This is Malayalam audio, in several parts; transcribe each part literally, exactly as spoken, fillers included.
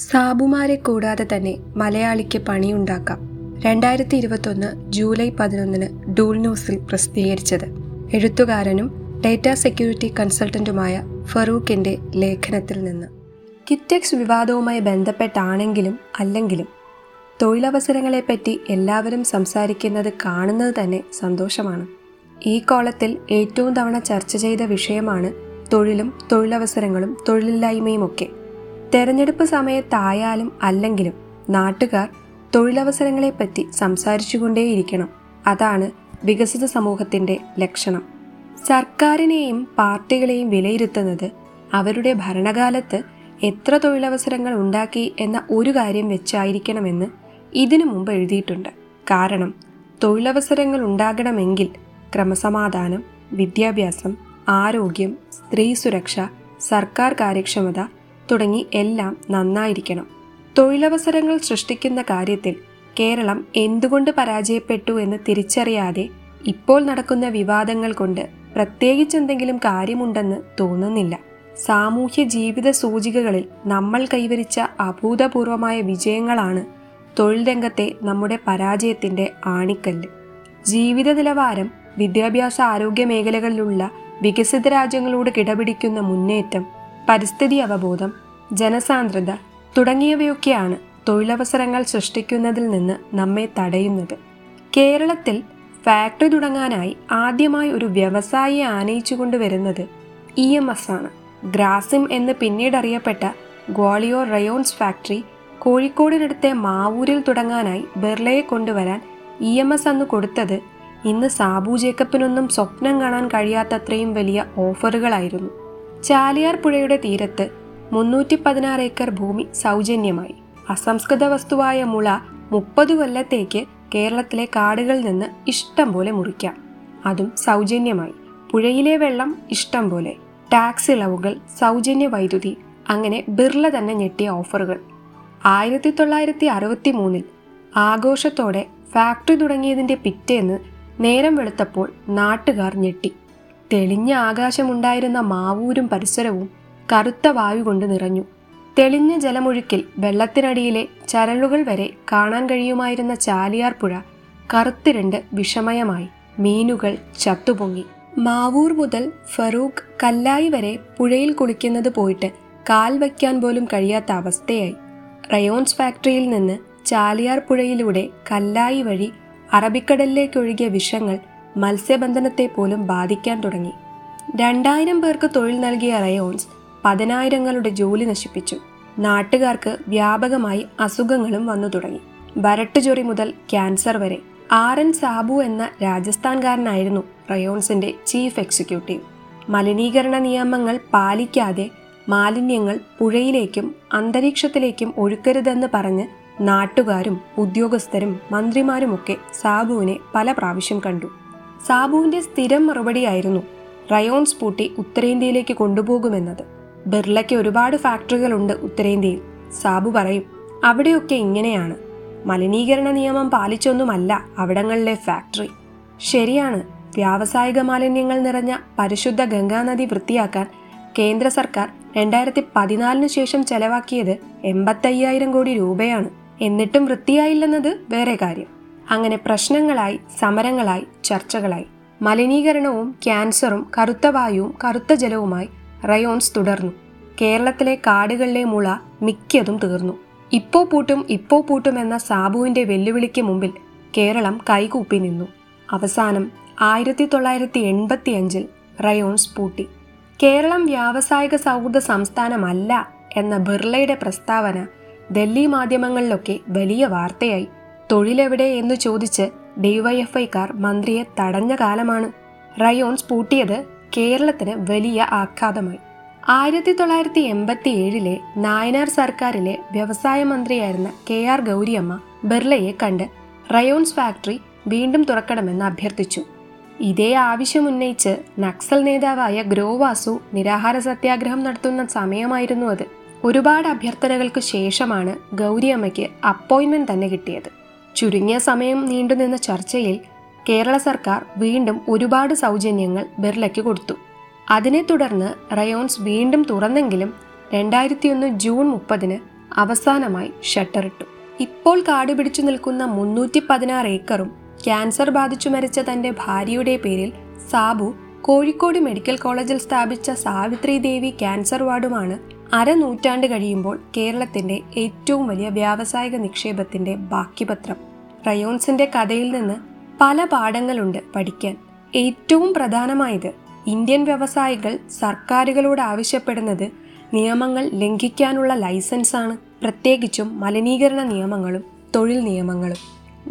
സാബുമാരെ കൂടാതെ തന്നെ മലയാളിക്ക് പണിയുണ്ടാക്കാം. രണ്ടായിരത്തി ഇരുപത്തൊന്ന് ജൂലൈ പതിനൊന്നിന് ഡൂൾ ന്യൂസിൽ പ്രസിദ്ധീകരിച്ചത് എഴുത്തുകാരനും ഡേറ്റാ സെക്യൂരിറ്റി കൺസൾട്ടന്റുമായ ഫറൂഖിന്റെ ലേഖനത്തിൽ നിന്ന്. കിറ്റെക്സ് വിവാദവുമായി ബന്ധപ്പെട്ടാണെങ്കിലും അല്ലെങ്കിലും തൊഴിലവസരങ്ങളെപ്പറ്റി എല്ലാവരും സംസാരിക്കുന്നത് കാണുന്നത് തന്നെ സന്തോഷമാണ്. ഈ കോളത്തിൽ ഏറ്റവും തവണ ചർച്ച ചെയ്ത വിഷയമാണ് തൊഴിലും തൊഴിലവസരങ്ങളും തൊഴിലില്ലായ്മയുമൊക്കെ. തെരഞ്ഞെടുപ്പ് സമയത്തായാലും അല്ലെങ്കിലും നാട്ടുകാർ തൊഴിലവസരങ്ങളെപ്പറ്റി സംസാരിച്ചുകൊണ്ടേയിരിക്കണം. അതാണ് വികസിത സമൂഹത്തിൻ്റെ ലക്ഷണം. സർക്കാരിനെയും പാർട്ടികളെയും വിലയിരുത്തുന്നത് അവരുടെ ഭരണകാലത്ത് എത്ര തൊഴിലവസരങ്ങൾ ഉണ്ടാക്കി എന്ന ഒരു കാര്യം വെച്ചായിരിക്കണമെന്ന് ഇതിനു മുമ്പ് എഴുതിയിട്ടുണ്ട്. കാരണം തൊഴിലവസരങ്ങൾ ഉണ്ടാകണമെങ്കിൽ ക്രമസമാധാനം, വിദ്യാഭ്യാസം, ആരോഗ്യം, സ്ത്രീ സുരക്ഷ, സർക്കാർ കാര്യക്ഷമത തുടങ്ങി എല്ലാം നന്നായിരിക്കണം. തൊഴിലവസരങ്ങൾ സൃഷ്ടിക്കുന്ന കാര്യത്തിൽ കേരളം എന്തുകൊണ്ട് പരാജയപ്പെട്ടു എന്ന് തിരിച്ചറിയാതെ ഇപ്പോൾ നടക്കുന്ന വിവാദങ്ങൾ കൊണ്ട് പ്രത്യേകിച്ചെന്തെങ്കിലും കാര്യമുണ്ടെന്ന് തോന്നുന്നില്ല. സാമൂഹ്യ ജീവിത സൂചികകളിൽ നമ്മൾ കൈവരിച്ച അഭൂതപൂർവമായ വിജയങ്ങളാണ് തൊഴിൽ രംഗത്തെ നമ്മുടെ പരാജയത്തിൻ്റെ ആണിക്കല്ല്. ജീവിത നിലവാരം, വിദ്യാഭ്യാസ, ആരോഗ്യ മേഖലകളിലുള്ള വികസിത രാജ്യങ്ങളോട് കിടപിടിക്കുന്ന മുന്നേറ്റം, പരിസ്ഥിതി അവബോധം, ജനസാന്ദ്രത തുടങ്ങിയവയൊക്കെയാണ് തൊഴിലവസരങ്ങൾ സൃഷ്ടിക്കുന്നതിൽ നിന്ന് നമ്മെ തടയുന്നത്. കേരളത്തിൽ ഫാക്ടറി തുടങ്ങാനായി ആദ്യമായി ഒരു വ്യവസായിയെ ആനയിച്ചു കൊണ്ടുവരുന്നത് ഇ എം എസ് ആണ്. ഗ്രാസിം എന്ന് പിന്നീടറിയപ്പെട്ട ഗ്വാളിയോർ റയോൺസ് ഫാക്ടറി കോഴിക്കോടിനടുത്തെ മാവൂരിൽ തുടങ്ങാനായി ബിർളയെ കൊണ്ടുവരാൻ ഇ എം എസ് അന്ന് കൊടുത്തത് ഇന്ന് സാബു ജേക്കബിനൊന്നും സ്വപ്നം കാണാൻ കഴിയാത്തത്രയും വലിയ ഓഫറുകളായിരുന്നു. ചാലിയാർ പുഴയുടെ തീരത്ത് മുന്നൂറ്റി പതിനാറ് ഏക്കർ ഭൂമി സൗജന്യമായി. അസംസ്കൃത വസ്തുവായ മുള മുപ്പത് കൊല്ലത്തേക്ക് കേരളത്തിലെ കാടുകളിൽ നിന്ന് ഇഷ്ടം പോലെ മുറിക്കാം, അതും സൗജന്യമായി. പുഴയിലെ വെള്ളം ഇഷ്ടം പോലെ, ടാക്സ് ഇളവുകൾ, സൗജന്യ വൈദ്യുതി, അങ്ങനെ ബിർള തന്നെ ഞെട്ടിയ ഓഫറുകൾ. ആയിരത്തി തൊള്ളായിരത്തി അറുപത്തി മൂന്നിൽ ആഘോഷത്തോടെ ഫാക്ടറി തുടങ്ങിയതിൻ്റെ പിറ്റേന്ന് നേരം വെളുത്തപ്പോൾ നാട്ടുകാർ ഞെട്ടി. തെളിഞ്ഞ ആകാശമുണ്ടായിരുന്ന മാവൂരും പരിസരവും കറുത്ത വായു കൊണ്ട് നിറഞ്ഞു. തെളിഞ്ഞ ജലമൊഴുക്കിൽ വെള്ളത്തിനടിയിലെ ചരലുകൾ വരെ കാണാൻ കഴിയുമായിരുന്ന ചാലിയാർ പുഴ കറുത്തിരണ്ട് വിഷമയമായി. മീനുകൾ ചത്തുപൊങ്ങി. മാവൂർ മുതൽ ഫറൂഖ്, കല്ലായി വരെ പുഴയിൽ കുളിക്കുന്നത് പോയിട്ട് കാൽ വയ്ക്കാൻ പോലും കഴിയാത്ത അവസ്ഥയായി. റയോൺസ് ഫാക്ടറിയിൽ നിന്ന് ചാലിയാർ പുഴയിലൂടെ കല്ലായി വഴി അറബിക്കടലിലേക്കൊഴുകിയ വിഷങ്ങൾ മത്സ്യബന്ധനത്തെ പോലും ബാധിക്കാൻ തുടങ്ങി. രണ്ടായിരം പേർക്ക് തൊഴിൽ നൽകിയ റയോൺസ് പതിനായിരങ്ങളുടെ ജോലി നശിപ്പിച്ചു. നാട്ടുകാർക്ക് വ്യാപകമായി അസുഖങ്ങളും വന്നു തുടങ്ങി. വരട്ടുചൊറി മുതൽ ക്യാൻസർ വരെ. ആരൻ സാബു എന്ന രാജസ്ഥാൻകാരനായിരുന്നു റയോൺസിൻ്റെ ചീഫ് എക്സിക്യൂട്ടീവ്. മലിനീകരണ നിയമങ്ങൾ പാലിക്കാതെ മാലിന്യങ്ങൾ പുഴയിലേക്കും അന്തരീക്ഷത്തിലേക്കും ഒഴുക്കരുതെന്ന് പറഞ്ഞ് നാട്ടുകാരും ഉദ്യോഗസ്ഥരും മന്ത്രിമാരുമൊക്കെ സാബുവിനെ പല പ്രാവശ്യം കണ്ടു. സാബുവിൻ്റെ സ്ഥിരം മറുപടിയായിരുന്നു റയോൺസ് പൂട്ടി ഉത്തരേന്ത്യയിലേക്ക് കൊണ്ടുപോകുമെന്നത്. ബിർളയ്ക്ക് ഒരുപാട് ഫാക്ടറികളുണ്ട് ഉത്തരേന്ത്യയിൽ. സാബു പറയും, അവിടെയൊക്കെ ഇങ്ങനെയാണ്, മലിനീകരണ നിയമം പാലിച്ചൊന്നുമല്ല അവിടങ്ങളിലെ ഫാക്ടറി. ശരിയാണ്, വ്യാവസായിക മാലിന്യങ്ങൾ നിറഞ്ഞ പരിശുദ്ധ ഗംഗാനദി വൃത്തിയാക്കാൻ കേന്ദ്ര സർക്കാർ രണ്ടായിരത്തി പതിനാലിന് ശേഷം ചെലവാക്കിയത് എൺപത്തയ്യായിരം കോടി രൂപയാണ്. എന്നിട്ടും വൃത്തിയായില്ലെന്നത് വേറെ കാര്യം. അങ്ങനെ പ്രശ്നങ്ങളായി, സമരങ്ങളായി, ചർച്ചകളായി. മലിനീകരണവും ക്യാൻസറും കറുത്ത വായുവും കറുത്ത ജലവുമായി റയോൺസ് തുടർന്നു. കേരളത്തിലെ കാടുകളിലെ മുള മിക്കതും തീർന്നു. ഇപ്പോ പൂട്ടും ഇപ്പോ പൂട്ടും എന്ന സാബുവിൻ്റെ വെല്ലുവിളിക്ക് മുമ്പിൽ കേരളം കൈകൂപ്പി നിന്നു. അവസാനം ആയിരത്തി തൊള്ളായിരത്തി എൺപത്തി അഞ്ചിൽ റയോൺസ് പൂട്ടി. കേരളം വ്യാവസായിക സൗഹൃദ സംസ്ഥാനമല്ല എന്ന ബിർളയുടെ പ്രസ്താവന ഡൽഹി മാധ്യമങ്ങളിലൊക്കെ വലിയ വാർത്തയായി. തൊഴിലെവിടെ എന്ന് ചോദിച്ച് ഡി വൈ എഫ് ഐക്കാർ മന്ത്രിയെ തടഞ്ഞ കാലമാണ്. റയോൺസ് പൂട്ടിയത് കേരളത്തിന് വലിയ ആഘാതമായി. ആയിരത്തി തൊള്ളായിരത്തി എൺപത്തി ഏഴിലെ നായനാർ സർക്കാരിലെ വ്യവസായ മന്ത്രിയായിരുന്ന കെ ആർ ഗൗരിയമ്മ ബിർളയെ കണ്ട് റയോൺസ് ഫാക്ടറി വീണ്ടും തുറക്കണമെന്ന് അഭ്യർത്ഥിച്ചു. ഇതേ ആവശ്യമുന്നയിച്ച് നക്സൽ നേതാവായ ഗ്രോവാസു നിരാഹാര സത്യാഗ്രഹം നടത്തുന്ന സമയമായിരുന്നു അത്. ഒരുപാട് അഭ്യർത്ഥനകൾക്ക് ശേഷമാണ് ഗൗരിയമ്മയ്ക്ക് അപ്പോയിൻമെൻറ്റ് തന്നെ കിട്ടിയത്. ചുരുങ്ങിയ സമയം നീണ്ടുനിന്ന ചർച്ചയിൽ കേരള സർക്കാർ വീണ്ടും ഒരുപാട് സൗജന്യങ്ങൾ ബിർളയ്ക്ക് കൊടുത്തു. അതിനെ തുടർന്ന് റയോൺസ് വീണ്ടും തുറന്നെങ്കിലും രണ്ടായിരത്തി ഒന്ന് ജൂൺ മുപ്പതിന് അവസാനമായി ഷട്ടറിട്ടു. ഇപ്പോൾ കാടുപിടിച്ചു നിൽക്കുന്ന മുന്നൂറ്റി പതിനാറ് ഏക്കറും ക്യാൻസർ ബാധിച്ചു മരിച്ച തൻ്റെ ഭാര്യയുടെ പേരിൽ സാബു കോഴിക്കോട് മെഡിക്കൽ കോളേജിൽ സ്ഥാപിച്ച സാവിത്രി ദേവി ക്യാൻസർ വാർഡുമാണ് അരനൂറ്റാണ്ട് കഴിയുമ്പോൾ കേരളത്തിൻ്റെ ഏറ്റവും വലിയ വ്യാവസായിക നിക്ഷേപത്തിൻ്റെ ബാക്കിപത്രം. റയോൺസിൻ്റെ കഥയിൽ നിന്ന് പല പാഠങ്ങളുണ്ട് പഠിക്കാൻ. ഏറ്റവും പ്രധാനമായത് ഇന്ത്യൻ വ്യവസായികൾ സർക്കാരുകളോട് ആവശ്യപ്പെടുന്നത് നിയമങ്ങൾ ലംഘിക്കാനുള്ള ലൈസൻസാണ്, പ്രത്യേകിച്ചും മലിനീകരണ നിയമങ്ങളും തൊഴിൽ നിയമങ്ങളും.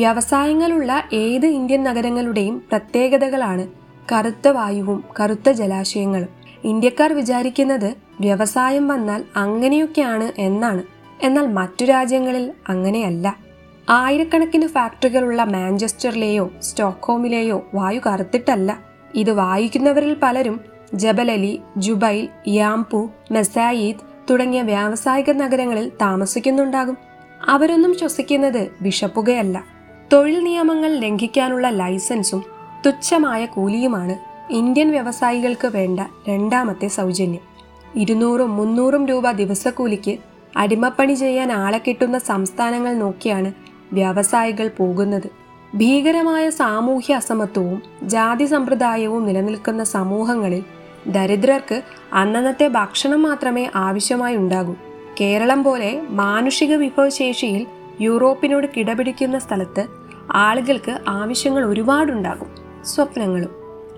വ്യവസായങ്ങളുള്ള ഏത് ഇന്ത്യൻ നഗരങ്ങളുടെയും പ്രത്യേകതകളാണ് കറുത്ത വായുവും കറുത്ത ജലാശയങ്ങളും. ഇന്ത്യക്കാർ വിചാരിക്കുന്നത് വ്യവസായം വന്നാൽ അങ്ങനെയൊക്കെയാണ് എന്നാണ്. എന്നാൽ മറ്റു രാജ്യങ്ങളിൽ അങ്ങനെയല്ല. ആയിരക്കണക്കിന് ഫാക്ടറികളുള്ള മാഞ്ചസ്റ്ററിലെയോ സ്റ്റോക്ക്ഹോമിലെയോ വായു കറുത്തിട്ടല്ല. ഇത് വായിക്കുന്നവരിൽ പലരും ജബലലി, ജുബൈൽ, യാമ്പു, മെസായിത്ത് തുടങ്ങിയ വ്യാവസായിക നഗരങ്ങളിൽ താമസിക്കുന്നുണ്ടാകും. അവരൊന്നും ശ്വസിക്കുന്നത് വിഷപ്പുകയല്ല. തൊഴിൽ നിയമങ്ങൾ ലംഘിക്കാനുള്ള ലൈസൻസും തുച്ഛമായ കൂലിയുമാണ് ഇന്ത്യൻ വ്യവസായികൾക്ക് വേണ്ട രണ്ടാമത്തെ സൗജന്യം. ഇരുന്നൂറും മുന്നൂറും രൂപ ദിവസക്കൂലിക്ക് അടിമപ്പണി ചെയ്യാൻ ആളെ കിട്ടുന്ന സംസ്ഥാനങ്ങൾ നോക്കിയാണ് വ്യാവസായികൾ പോകുന്നത്. ഭീകരമായ സാമൂഹ്യ അസമത്വവും ജാതി സമ്പ്രദായവും നിലനിൽക്കുന്ന സമൂഹങ്ങളിൽ ദരിദ്രർക്ക് അന്നന്നത്തെ ഭക്ഷണം മാത്രമേ ആവശ്യമായി ഉണ്ടാകൂ. കേരളം പോലെ മാനുഷിക വിഭവശേഷിയിൽ യൂറോപ്പിനോട് കിടപിടിക്കുന്ന സ്ഥലത്ത് ആളുകൾക്ക് ആവശ്യങ്ങൾ ഒരുപാടുണ്ടാകും, സ്വപ്നങ്ങളും.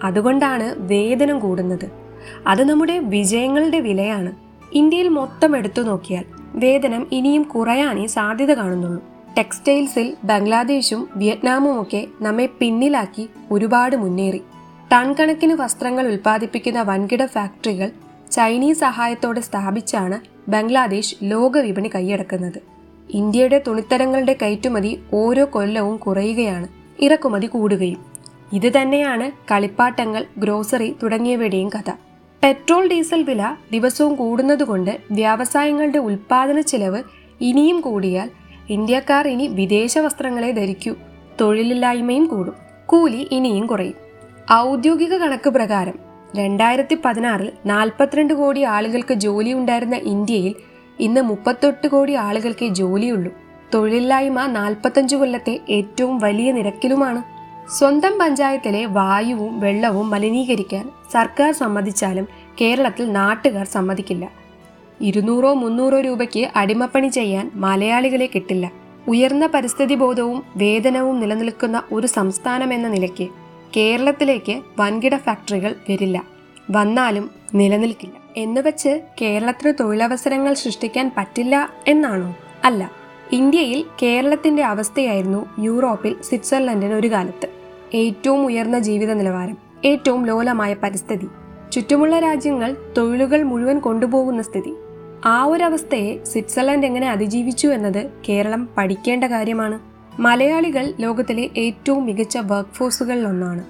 അതുകൊണ്ടാണ് വേതനം കൂടുന്നത്. അത് നമ്മുടെ വിജയങ്ങളുടെ വിലയാണ്. ഇന്ത്യയിൽ മൊത്തം എടുത്തു നോക്കിയാൽ വേതനം ഇനിയും കുറയാനേ സാധ്യത കാണുന്നുള്ളൂ. ടെക്സ്റ്റൈൽസിൽ ബംഗ്ലാദേശും വിയറ്റ്നാമുമൊക്കെ നമ്മെ പിന്നിലാക്കി ഒരുപാട് മുന്നേറി. ടൺ കണക്കിന് വസ്ത്രങ്ങൾ ഉൽപ്പാദിപ്പിക്കുന്ന വൻകിട ഫാക്ടറികൾ ചൈനീസ് സഹായത്തോടെ സ്ഥാപിച്ചാണ് ബംഗ്ലാദേശ് ലോകവിപണി കൈയടക്കുന്നത്. ഇന്ത്യയുടെ തുണിത്തരങ്ങളുടെ കയറ്റുമതി ഓരോ കൊല്ലവും കുറയുകയാണ്, ഇറക്കുമതി കൂടുകയും. ഇത് തന്നെയാണ് കളിപ്പാട്ടങ്ങൾ, ഗ്രോസറി തുടങ്ങിയവയുടെയും കഥ. പെട്രോൾ, ഡീസൽ വില ദിവസവും കൂടുന്നതുകൊണ്ട് വ്യവസായങ്ങളുടെ ഉൽപ്പാദന ചെലവ് ഇനിയും കൂടിയാൽ ഇന്ത്യക്കാർ ഇനി വിദേശ വസ്ത്രങ്ങളെ ധരിക്കൂ. തൊഴിലില്ലായ്മയും കൂടും, കൂലി ഇനിയും കുറയും. ഔദ്യോഗിക കണക്ക് പ്രകാരം രണ്ടായിരത്തി പതിനാറിൽ നാൽപ്പത്തിരണ്ട് കോടി ആളുകൾക്ക് ജോലി ഉണ്ടായിരുന്ന ഇന്ത്യയിൽ ഇന്ന് മുപ്പത്തെട്ട് കോടി ആളുകൾക്കേ ജോലിയുള്ളൂ. തൊഴിലില്ലായ്മ നാൽപ്പത്തഞ്ച് കൊല്ലത്തെ ഏറ്റവും വലിയ നിരക്കിലുമാണ്. സ്വന്തം പഞ്ചായത്തിലെ വായുവും വെള്ളവും മലിനീകരിക്കാൻ സർക്കാർ സമ്മതിച്ചാലും കേരളത്തിൽ നാട്ടുകാർ സമ്മതിക്കില്ല. ഇരുന്നൂറോ മുന്നൂറോ രൂപയ്ക്ക് അടിമപ്പണി ചെയ്യാൻ മലയാളികളെ കിട്ടില്ല. ഉയർന്ന പരിസ്ഥിതി ബോധവും വേതനവും നിലനിൽക്കുന്ന ഒരു സംസ്ഥാനം എന്ന നിലയ്ക്ക് കേരളത്തിലേക്ക് വൻകിട ഫാക്ടറികൾ വരില്ല, വന്നാലും നിലനിൽക്കില്ല. എന്നുവെച്ച് കേരളത്തിന് തൊഴിലവസരങ്ങൾ സൃഷ്ടിക്കാൻ പറ്റില്ല എന്നാണോ? അല്ല. ഇന്ത്യയിൽ കേരളത്തിൻ്റെ അവസ്ഥയായിരുന്നു യൂറോപ്പിൽ സ്വിറ്റ്സർലൻഡിന് ഒരു കാലത്ത്. ഏറ്റവും ഉയർന്ന ജീവിത നിലവാരം, ഏറ്റവും ലോലമായ പരിസ്ഥിതി, ചുറ്റുമുള്ള രാജ്യങ്ങൾ തൊഴിലുകൾ മുഴുവൻ കൊണ്ടുപോകുന്ന സ്ഥിതി. ആ ഒരവസ്ഥയെ സ്വിറ്റ്സർലൻഡ് എങ്ങനെ അതിജീവിച്ചു എന്നത് കേരളം പഠിക്കേണ്ട കാര്യമാണ്. മലയാളികൾ ലോകത്തിലെ ഏറ്റവും മികച്ച വർക്ക് ഫോഴ്സുകളിലൊന്നാണ്.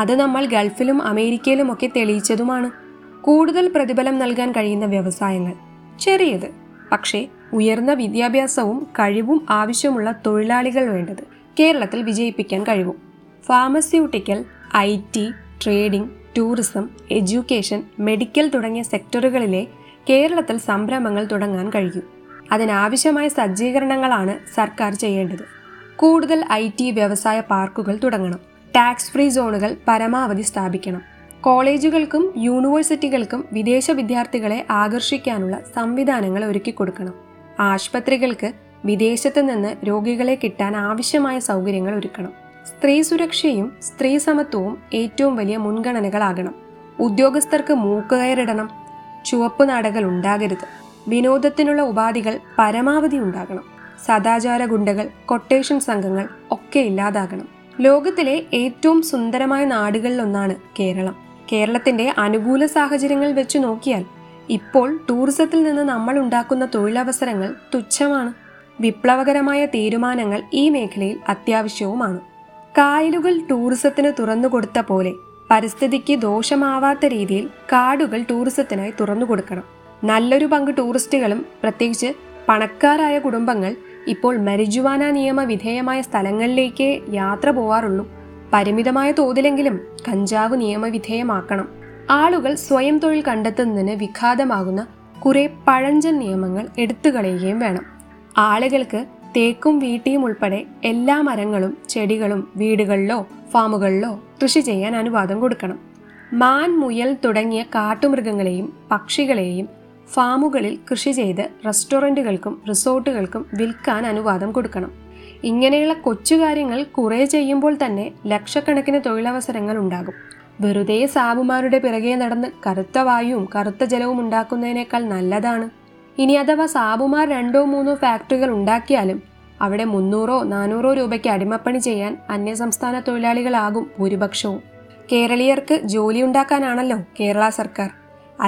അത് നമ്മൾ ഗൾഫിലും അമേരിക്കയിലുമൊക്കെ തെളിയിച്ചതുമാണ്. കൂടുതൽ പ്രതിഫലം നൽകാൻ കഴിയുന്ന വ്യവസായങ്ങൾ, ചെറിയത് പക്ഷേ ഉയർന്ന വിദ്യാഭ്യാസവും കഴിവും ആവശ്യമുള്ള തൊഴിലാളികൾ വേണ്ടത്. കേരളത്തിൽ വിജയിപ്പിക്കാൻ കഴിവും. Pharmaceutical, I T, trading, tourism, education, medical തുടങ്ങിയ സെക്ടറുകളിലെ കേരളത്തിൽ സംരംഭങ്ങൾ തുടങ്ങാൻ കഴിയും. അതിനാവശ്യമായ സജ്ജീകരണങ്ങളാണ് സർക്കാർ ചെയ്യേണ്ടത്. കൂടുതൽ ഐ ടി വ്യവസായ പാർക്കുകൾ തുടങ്ങണം. ടാക്സ് ഫ്രീ സോണുകൾ പരമാവധി സ്ഥാപിക്കണം. കോളേജുകൾക്കും യൂണിവേഴ്സിറ്റികൾക്കും വിദേശ വിദ്യാർത്ഥികളെ ആകർഷിക്കാനുള്ള സംവിധാനങ്ങൾ ഒരുക്കിക്കൊടുക്കണം. ആശുപത്രികൾക്ക് വിദേശത്ത് നിന്ന് രോഗികളെ കിട്ടാൻ ആവശ്യമായ സൗകര്യങ്ങൾ ഒരുക്കണം. സ്ത്രീ സുരക്ഷയും സ്ത്രീ സമത്വവും ഏറ്റവും വലിയ മുൻഗണനകളാകണം. ഉദ്യോഗസ്ഥർക്ക് മൂക്കുകയറിടണം. ചുവപ്പ് നാടകൾ ഉണ്ടാകരുത്. വിനോദത്തിനുള്ള ഉപാധികൾ പരമാവധി ഉണ്ടാകണം. സദാചാര ഗുണ്ടകൾ, കൊട്ടേഷൻ സംഘങ്ങൾ ഒക്കെ ഇല്ലാതാകണം. ലോകത്തിലെ ഏറ്റവും സുന്ദരമായ നാടുകളിലൊന്നാണ് കേരളം. കേരളത്തിൻ്റെ അനുകൂല സാഹചര്യങ്ങൾ വെച്ച് നോക്കിയാൽ ഇപ്പോൾ ടൂറിസത്തിൽ നിന്ന് നമ്മൾ ഉണ്ടാക്കുന്ന തൊഴിലവസരങ്ങൾ തുച്ഛമാണ്. വിപ്ലവകരമായ തീരുമാനങ്ങൾ ഈ മേഖലയിൽ അത്യാവശ്യവുമാണ്. കായലുകൾ ടൂറിസത്തിന് തുറന്നു കൊടുത്ത പോലെ പരിസ്ഥിതിക്ക് ദോഷമാവാത്ത രീതിയിൽ കാടുകൾ ടൂറിസത്തിനായി തുറന്നു കൊടുക്കണം. നല്ലൊരു പങ്ക് ടൂറിസ്റ്റുകളും പ്രത്യേകിച്ച് പണക്കാരായ കുടുംബങ്ങൾ ഇപ്പോൾ മരിജുവാന നിയമ വിധേയമായ സ്ഥലങ്ങളിലേക്ക് യാത്ര പോവാറുള്ളൂ. പരിമിതമായ തോതിലെങ്കിലും കഞ്ചാവ് നിയമവിധേയമാക്കണം. ആളുകൾ സ്വയം തൊഴിൽ കണ്ടെത്തുന്നതിന് വിഘാതമാകുന്ന കുറെ പഴഞ്ചൻ നിയമങ്ങൾ എടുത്തുകളയുകയും വേണം. ആളുകൾക്ക് തേക്കും വീട്ടിയും ഉൾപ്പെടെ എല്ലാ മരങ്ങളും ചെടികളും വീടുകളിലോ ഫാമുകളിലോ കൃഷി ചെയ്യാൻ അനുവാദം കൊടുക്കണം. മാൻ, മുയൽ തുടങ്ങിയ കാട്ടുമൃഗങ്ങളെയും പക്ഷികളെയും ഫാമുകളിൽ കൃഷി ചെയ്ത് റെസ്റ്റോറൻറ്റുകൾക്കും റിസോർട്ടുകൾക്കും വിൽക്കാൻ അനുവാദം കൊടുക്കണം. ഇങ്ങനെയുള്ള കൊച്ചുകാര്യങ്ങൾ കുറേ ചെയ്യുമ്പോൾ തന്നെ ലക്ഷക്കണക്കിന് തൊഴിലവസരങ്ങൾ ഉണ്ടാകും. വെറുതെ സാബുമാരുടെ പിറകെ നടന്ന് കറുത്ത വായുവും കറുത്ത ജലവും ഉണ്ടാക്കുന്നതിനേക്കാൾ നല്ലതാണ്. ഇനി അഥവാ സാബുമാർ രണ്ടോ മൂന്നോ ഫാക്ടറികൾ ഉണ്ടാക്കിയാലും അവിടെ മുന്നൂറോ നാനൂറോ രൂപയ്ക്ക് അടിമപ്പണി ചെയ്യാൻ അന്യസംസ്ഥാന തൊഴിലാളികളാകും ഭൂരിപക്ഷവും. കേരളീയർക്ക് ജോലി ഉണ്ടാക്കാനാണല്ലോ കേരള സർക്കാർ,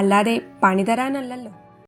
അല്ലാതെ പണിതരാനല്ലോ.